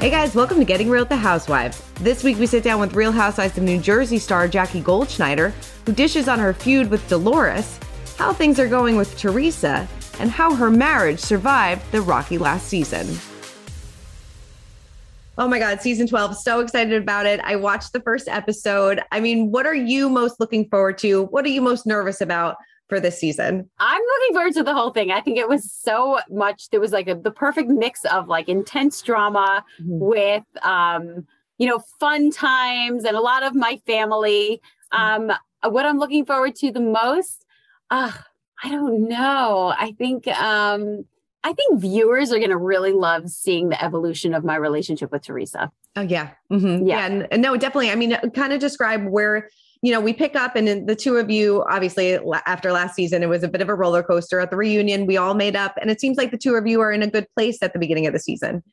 Hey guys, welcome to Getting Real with the Housewives. This week we sit down with Real Housewives of New Jersey star Jackie Goldschneider, who dishes on her feud with Dolores, how things are going with Teresa, and how her marriage survived the rocky last season. Oh my God, season 12, so excited about it. I watched the first episode. I mean, what are you most looking forward to? What are you most nervous about for this season? I'm looking forward to the whole thing. I think it was so much, there was like the perfect mix of like intense drama with, fun times and a lot of my family. What I'm looking forward to the most, I don't know. I think viewers are going to really love seeing the evolution of my relationship with Teresa. Oh yeah. Mm-hmm. Yeah, no, definitely. I mean, kind of describe where, we pick up, and the two of you, obviously after last season, it was a bit of a roller coaster. At the reunion, we all made up, and it seems like the two of you are in a good place at the beginning of the season.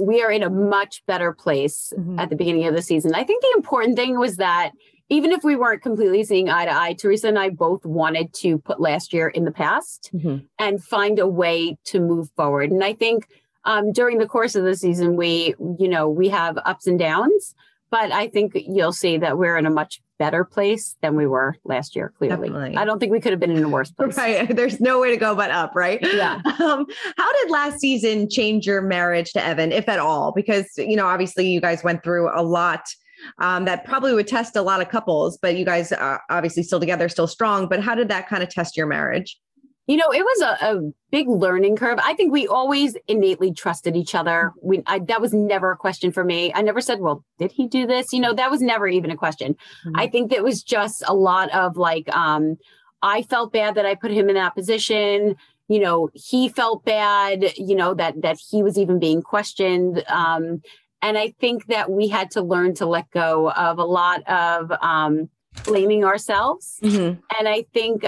We are in a much better place at the beginning of the season. I think the important thing was that even if we weren't completely seeing eye to eye, Teresa and I both wanted to put last year in the past and find a way to move forward. And I think during the course of the season, we have ups and downs, but I think you'll see that we're in a much better place than we were last year. Clearly. Definitely. I don't think we could have been in a worse place. Right. There's no way to go but up, right? Yeah. How did last season change your marriage to Evan, if at all? Because, obviously you guys went through a lot that probably would test a lot of couples, but you guys are obviously still together, still strong. But how did that kind of test your marriage? It was a big learning curve. I think we always innately trusted each other. That was never a question for me. I never said, well, did he do this? That was never even a question. Mm-hmm. I think that was just a lot of I felt bad that I put him in that position. He felt bad, that he was even being questioned. And I think that we had to learn to let go of a lot of blaming ourselves. Mm-hmm. And I think...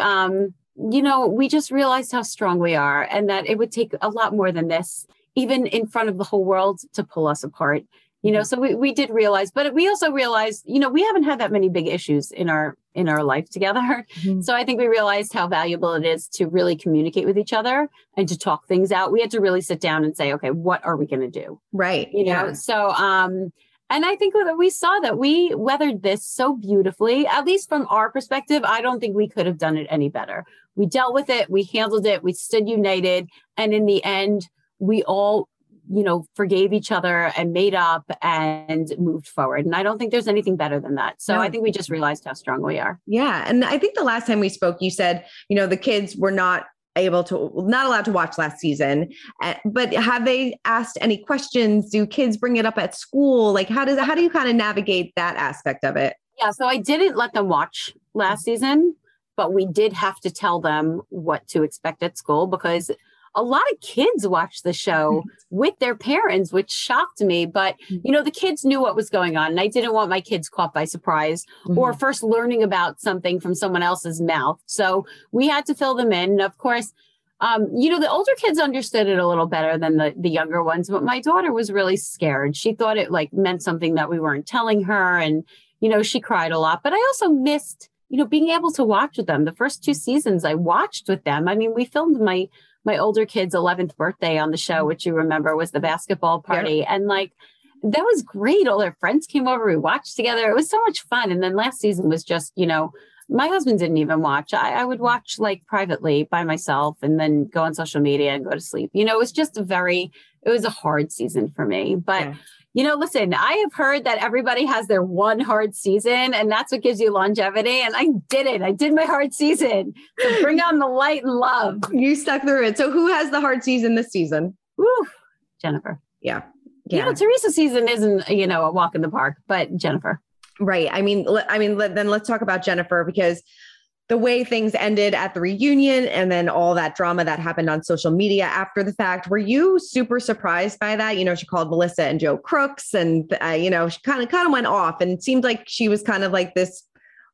we just realized how strong we are and that it would take a lot more than this, even in front of the whole world, to pull us apart, so we did realize, but we also realized, we haven't had that many big issues in our life together. Mm-hmm. So I think we realized how valuable it is to really communicate with each other and to talk things out. We had to really sit down and say, okay, what are we going to do? Right. Yeah. So, and I think that we saw that we weathered this so beautifully, at least from our perspective. I don't think we could have done it any better. We dealt with it. We handled it. We stood united. And in the end, we all, forgave each other and made up and moved forward. And I don't think there's anything better than that. So no. I think we just realized how strong we are. Yeah. And I think the last time we spoke, you said, the kids were not allowed to watch last season, but have they asked any questions? Do kids bring it up at school? Like, how do you kind of navigate that aspect of it? Yeah. So I didn't let them watch last season, but we did have to tell them what to expect at school, because a lot of kids watched the show with their parents, which shocked me. But, the kids knew what was going on, and I didn't want my kids caught by surprise or first learning about something from someone else's mouth. So we had to fill them in. And of course, the older kids understood it a little better than the younger ones. But my daughter was really scared. She thought it meant something that we weren't telling her. And, she cried a lot. But I also missed, being able to watch with them. The first two seasons I watched with them. I mean, we filmed my older kid's 11th birthday on the show, which you remember was the basketball party. Yeah. And that was great. All their friends came over. We watched together. It was so much fun. And then last season was just, you know, my husband didn't even watch. I would watch like privately by myself and then go on social media and go to sleep. You know, it was just it was a hard season for me. But, you know, listen, I have heard that everybody has their one hard season and that's what gives you longevity. And I did it. I did my hard season. So bring on the light and love. You stuck through it. So who has the hard season this season? Woo, Jennifer. Yeah. Yeah. You know, Teresa's season isn't, you know, a walk in the park, but Jennifer. Right. I mean, then let's talk about Jennifer, because the way things ended at the reunion and then all that drama that happened on social media after the fact, were you super surprised by that? You know, she called Melissa and Joe crooks and, you know, she kind of went off and it seemed like she was kind of like this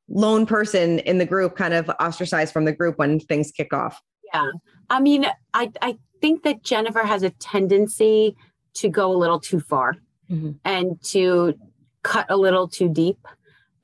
lone person in the group, kind of ostracized from the group when things kick off. Yeah. I mean, I think that Jennifer has a tendency to go a little too far and to cut a little too deep.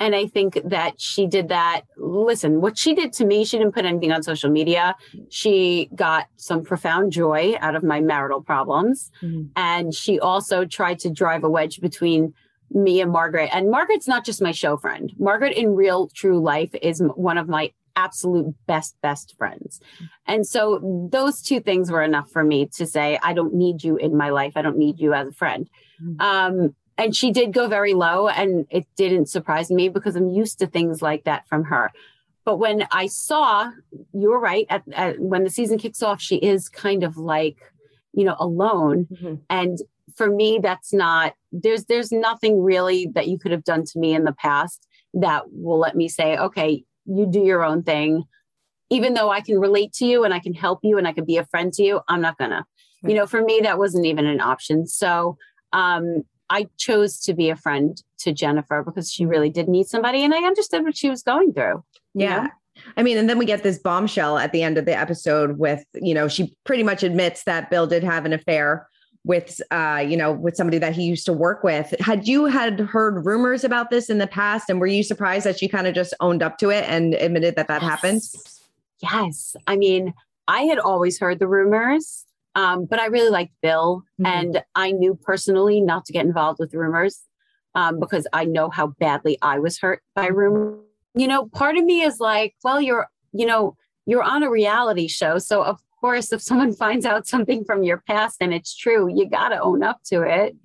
And I think that she did that. Listen, what she did to me, she didn't put anything on social media. She got some profound joy out of my marital problems. And she also tried to drive a wedge between me and Margaret. And Margaret's not just my show friend. Margaret in real, true life is one of my absolute best friends. And so those two things were enough for me to say, I don't need you in my life. I don't need you as a friend. And she did go very low, and it didn't surprise me because I'm used to things like that from her. But when I saw, you were right, when the season kicks off, she is kind of like, you know, alone. And for me, that's not, there's nothing really that you could have done to me in the past that will let me say, okay, you do your own thing. Even though I can relate to you and I can help you and I can be a friend to you, I'm not gonna, you know, for me, that wasn't even an option. So, I chose to be a friend to Jennifer because she really did need somebody. And I understood what she was going through. Yeah. You know? I mean, and then we get this bombshell at the end of the episode with, you know, she pretty much admits that Bill did have an affair with, you know, with somebody that he used to work with. Had you heard rumors about this in the past? And were you surprised that she kind of just owned up to it and admitted that that happened? Yes. I mean, I had always heard the rumors. But I really liked Bill and I knew personally not to get involved with rumors because I know how badly I was hurt by rumors. You know, part of me is like, well, you're on a reality show. So of course, if someone finds out something from your past and it's true, you got to own up to it.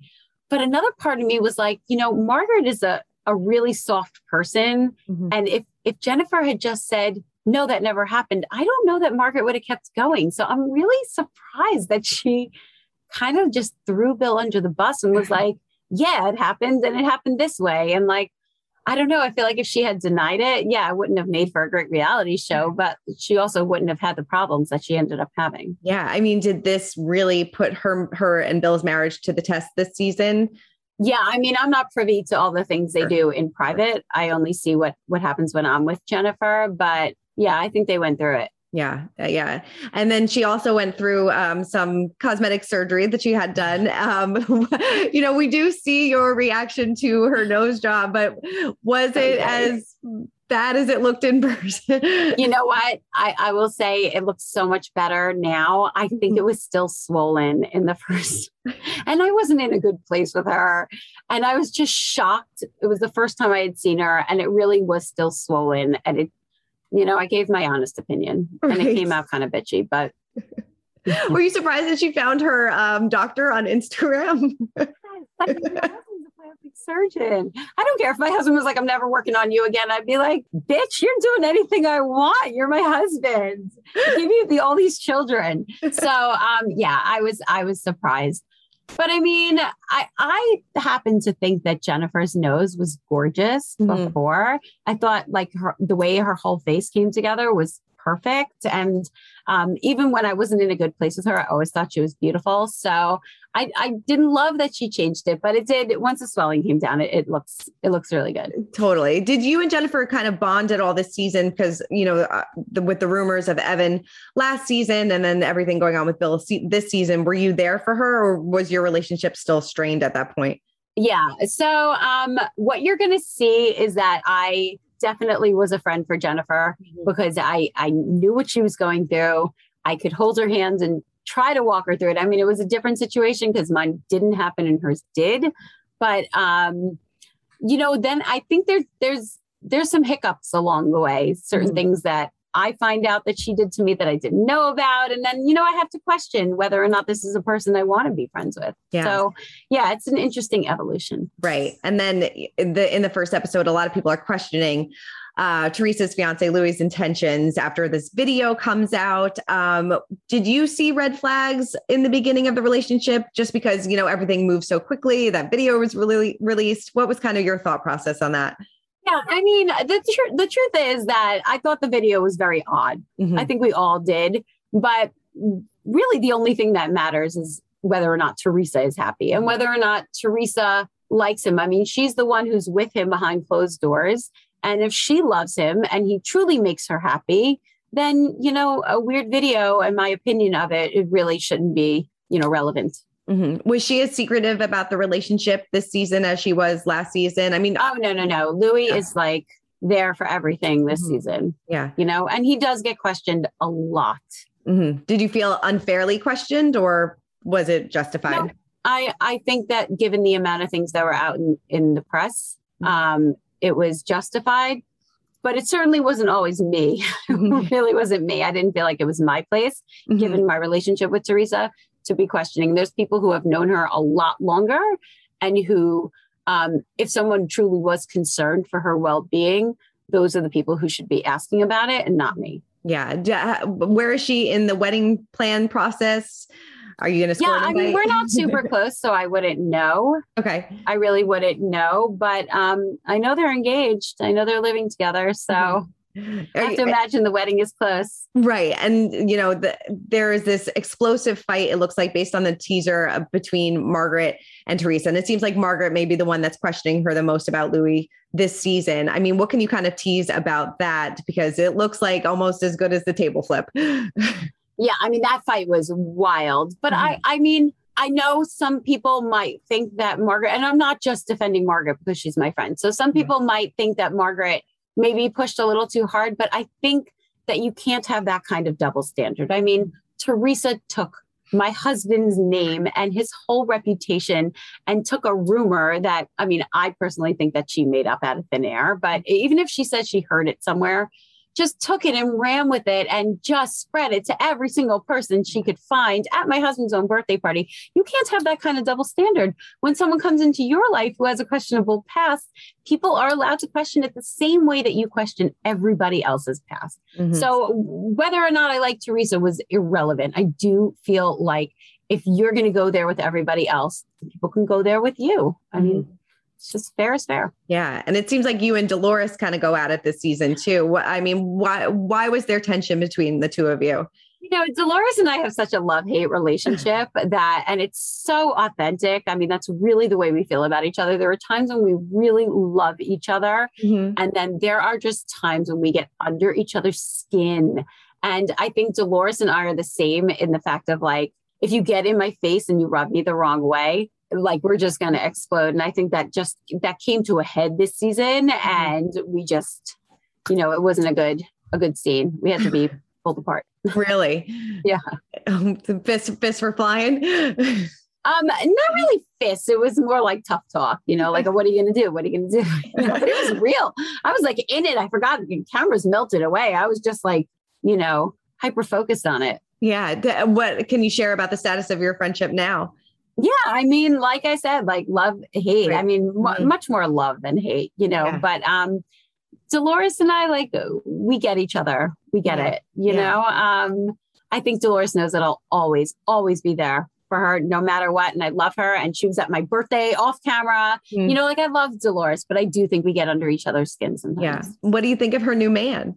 But another part of me was like, you know, Margaret is a really soft person. And if Jennifer had just said, no, that never happened, I don't know that Margaret would have kept going. So I'm really surprised that she kind of just threw Bill under the bus and was like, yeah, it happened and it happened this way. And like, I don't know. I feel like if she had denied it, yeah, it wouldn't have made for a great reality show, but she also wouldn't have had the problems that she ended up having. Yeah. I mean, did this really put her and Bill's marriage to the test this season? Yeah. I mean, I'm not privy to all the things they do in private. I only see what happens when I'm with Jennifer, but yeah, I think they went through it. Yeah. Yeah. And then she also went through some cosmetic surgery that she had done. You know, we do see your reaction to her nose job, but was it as bad as it looked in person? You know what? I will say it looks so much better now. I think it was still swollen in the first, and I wasn't in a good place with her. And I was just shocked. It was the first time I had seen her and it really was still swollen, and it, you know, I gave my honest opinion and it came out kind of bitchy, but. Were you surprised that she found her doctor on Instagram? Yes, I mean, my husband's a plastic surgeon. I don't care if my husband was like, I'm never working on you again. I'd be like, bitch, you're doing anything I want. You're my husband. I give you all these children. So yeah, I was surprised. But I mean, I happen to think that Jennifer's nose was gorgeous before. I thought like the way her whole face came together was perfect. And even when I wasn't in a good place with her, I always thought she was beautiful. So I didn't love that she changed it, but it did. Once the swelling came down, it looks really good. Totally. Did you and Jennifer kind of bond at all this season? Because, you know, with the rumors of Evan last season and then everything going on with Bill this season, were you there for her or was your relationship still strained at that point? Yeah. So what you're going to see is that I definitely was a friend for Jennifer because I knew what she was going through. I could hold her hands and try to walk her through it. I mean, it was a different situation because mine didn't happen and hers did, But, you know, then I think there's some hiccups along the way, certain things that I find out that she did to me that I didn't know about. And then, you know, I have to question whether or not this is a person I want to be friends with. Yeah. So yeah, it's an interesting evolution. Right. And then in the first episode, a lot of people are questioning Teresa's fiance, Louis' intentions after this video comes out. Did you see red flags in the beginning of the relationship just because, you know, everything moved so quickly? That video was really released. What was kind of your thought process on that? Yeah, I mean, the truth is that I thought the video was very odd. Mm-hmm. I think we all did. But really, the only thing that matters is whether or not Teresa is happy and whether or not Teresa likes him. I mean, she's the one who's with him behind closed doors. And if she loves him and he truly makes her happy, then, you know, a weird video and my opinion of it, it really shouldn't be, you know, relevant. Mm-hmm. Was she as secretive about the relationship this season as she was last season? I mean, oh, no. Louis is like there for everything this season. Yeah. You know, and he does get questioned a lot. Mm-hmm. Did you feel unfairly questioned or was it justified? No, I think that given the amount of things that were out in the press, it was justified, but it certainly wasn't always me. It really wasn't me. I didn't feel like it was my place, given my relationship with Teresa, to be questioning. There's people who have known her a lot longer and who, if someone truly was concerned for her well-being, those are the people who should be asking about it and not me. Yeah. Where is she in the wedding plan process? Are you going to score? Yeah, I mean, we're not super close, so I wouldn't know. Okay. I really wouldn't know, but I know they're engaged. I know they're living together, so... Mm-hmm. I have to imagine the wedding is close. Right. And, you know, there is this explosive fight, it looks like, based on the teaser between Margaret and Teresa. And it seems like Margaret may be the one that's questioning her the most about Louis this season. I mean, what can you kind of tease about that? Because it looks like almost as good as the table flip. Yeah. I mean, that fight was wild. But I mean, I know some people might think that Margaret, and I'm not just defending Margaret because she's my friend. So some people might think that Margaret maybe pushed a little too hard, but I think that you can't have that kind of double standard. I mean, Teresa took my husband's name and his whole reputation and took a rumor that, I mean, I personally think that she made up out of thin air, but even if she said she heard it somewhere, just took it and ran with it and just spread it to every single person she could find at my husband's own birthday party. You can't have that kind of double standard. When someone comes into your life who has a questionable past, people are allowed to question it the same way that you question everybody else's past. Mm-hmm. So whether or not I like Teresa was irrelevant. I do feel like if you're going to go there with everybody else, people can go there with you. I mean, it's just fair is fair. Yeah. And it seems like you and Dolores kind of go at it this season too. I mean, why was there tension between the two of you? You know, Dolores and I have such a love-hate relationship and it's so authentic. I mean, that's really the way we feel about each other. There are times when we really love each other. Mm-hmm. And then there are just times when we get under each other's skin. And I think Dolores and I are the same in the fact of like, if you get in my face and you rub me the wrong way, like we're just going to explode. And I think that came to a head this season. And we just, you know, it wasn't a good scene. We had to be pulled apart. Really? Yeah. Fists were flying. Not really fists. It was more like tough talk, you know, like, what are you going to do? What are you going to do? You know, but it was real. I was like in it. I forgot the cameras melted away. I was just like, you know, hyper-focused on it. Yeah. What can you share about the status of your friendship now? Yeah. I mean, like I said, like love, hate, right. I mean, much more love than hate, you know, but, Dolores and I, like, we get each other. We get it, you know, I think Dolores knows that I'll always be there for her no matter what. And I love her. And she was at my birthday off camera, you know, like I love Dolores, but I do think we get under each other's skin sometimes. Yeah. What do you think of her new man?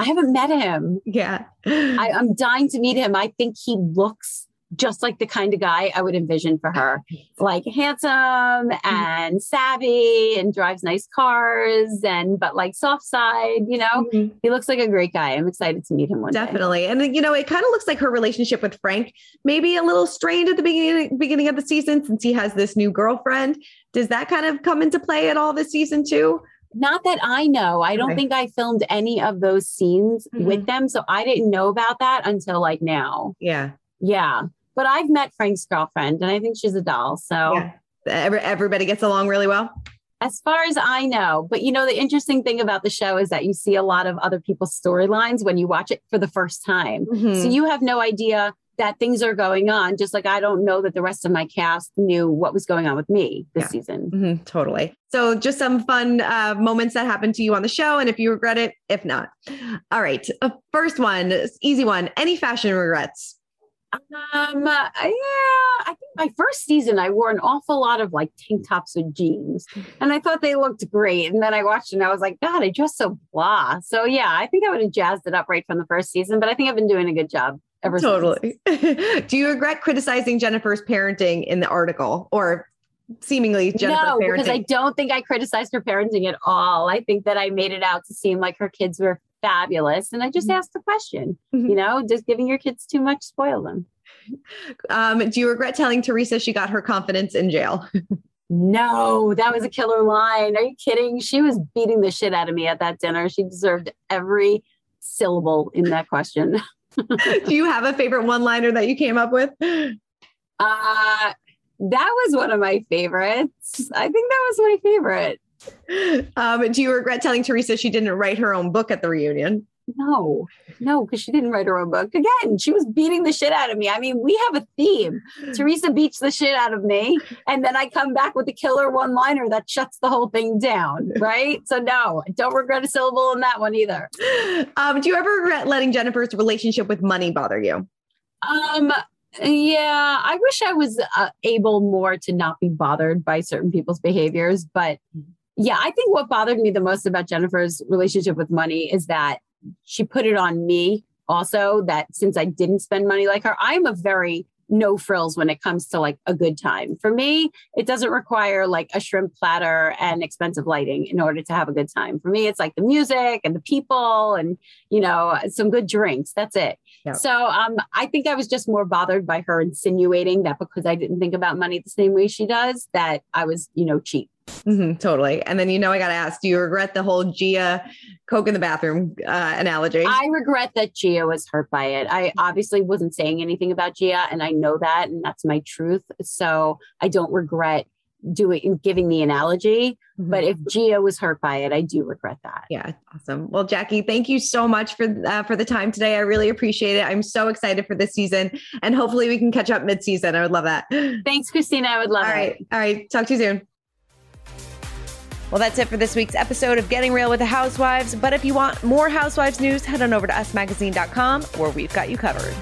I haven't met him. Yeah. I'm dying to meet him. I think he looks just like the kind of guy I would envision for her, like handsome and savvy and drives nice cars but like soft side, you know, he looks like a great guy. I'm excited to meet him one day. Definitely. And you know, it kind of looks like her relationship with Frank, maybe a little strained at the beginning of the season since he has this new girlfriend. Does that kind of come into play at all this season too? Not that I know. I don't think I filmed any of those scenes with them. So I didn't know about that until like now. Yeah. But I've met Frank's girlfriend and I think she's a doll. So Everybody gets along really well? As far as I know. But, you know, the interesting thing about the show is that you see a lot of other people's storylines when you watch it for the first time. Mm-hmm. So you have no idea that things are going on, just like I don't know that the rest of my cast knew what was going on with me this season. Mm-hmm, totally. So just some fun moments that happened to you on the show. And if you regret it, if not. All right. First one, easy one. Any fashion regrets? Yeah, I think my first season, I wore an awful lot of like tank tops with jeans and I thought they looked great. And then I watched and I was like, God, I dressed so blah. So yeah, I think I would have jazzed it up right from the first season, but I think I've been doing a good job. Totally. Do you regret criticizing Jennifer's parenting in the article or seemingly Jennifer's parenting? No, because I don't think I criticized her parenting at all. I think that I made it out to seem like her kids were fabulous. And I just asked the question, you know, does giving your kids too much spoil them? Do you regret telling Teresa she got her confidence in jail? No, that was a killer line. Are you kidding? She was beating the shit out of me at that dinner. She deserved every syllable in that question. Do you have a favorite one-liner that you came up with? That was one of my favorites. I think that was my favorite. Do you regret telling Teresa she didn't write her own book at the reunion? No, because she didn't write her own book. Again, she was beating the shit out of me. I mean, we have a theme. Teresa beats the shit out of me. And then I come back with a killer one-liner that shuts the whole thing down, right? So no, I don't regret a syllable in that one either. Do you ever regret letting Jennifer's relationship with money bother you? Yeah, I wish I was able more to not be bothered by certain people's behaviors. But yeah, I think what bothered me the most about Jennifer's relationship with money is that she put it on me also, that since I didn't spend money like her, I'm a very no frills when it comes to like a good time. For me, it doesn't require like a shrimp platter and expensive lighting in order to have a good time. For me, it's like the music and the people and, you know, some good drinks. That's it. Yeah. So I think I was just more bothered by her insinuating that because I didn't think about money the same way she does, that I was, you know, cheap. Mm-hmm, totally. And then, you know, I got to ask, do you regret the whole Gia Coke in the bathroom analogy? I regret that Gia was hurt by it. I obviously wasn't saying anything about Gia and I know that, and that's my truth. So I don't regret giving the analogy, but if Gia was hurt by it, I do regret that. Yeah. Awesome. Well, Jackie, thank you so much for the time today. I really appreciate it. I'm so excited for this season and hopefully we can catch up mid-season. I would love that. Thanks, Christina. I would love it. All right. Talk to you soon. Well, that's it for this week's episode of Getting Real with the Housewives. But if you want more Housewives news, head on over to usmagazine.com where we've got you covered.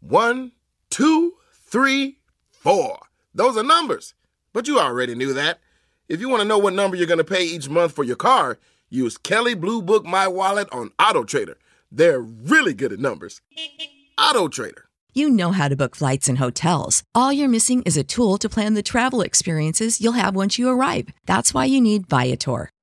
One, two, three, four. Those are numbers, but you already knew that. If you want to know what number you're going to pay each month for your car, use Kelly Blue Book My Wallet on AutoTrader. They're really good at numbers. AutoTrader. You know how to book flights and hotels. All you're missing is a tool to plan the travel experiences you'll have once you arrive. That's why you need Viator.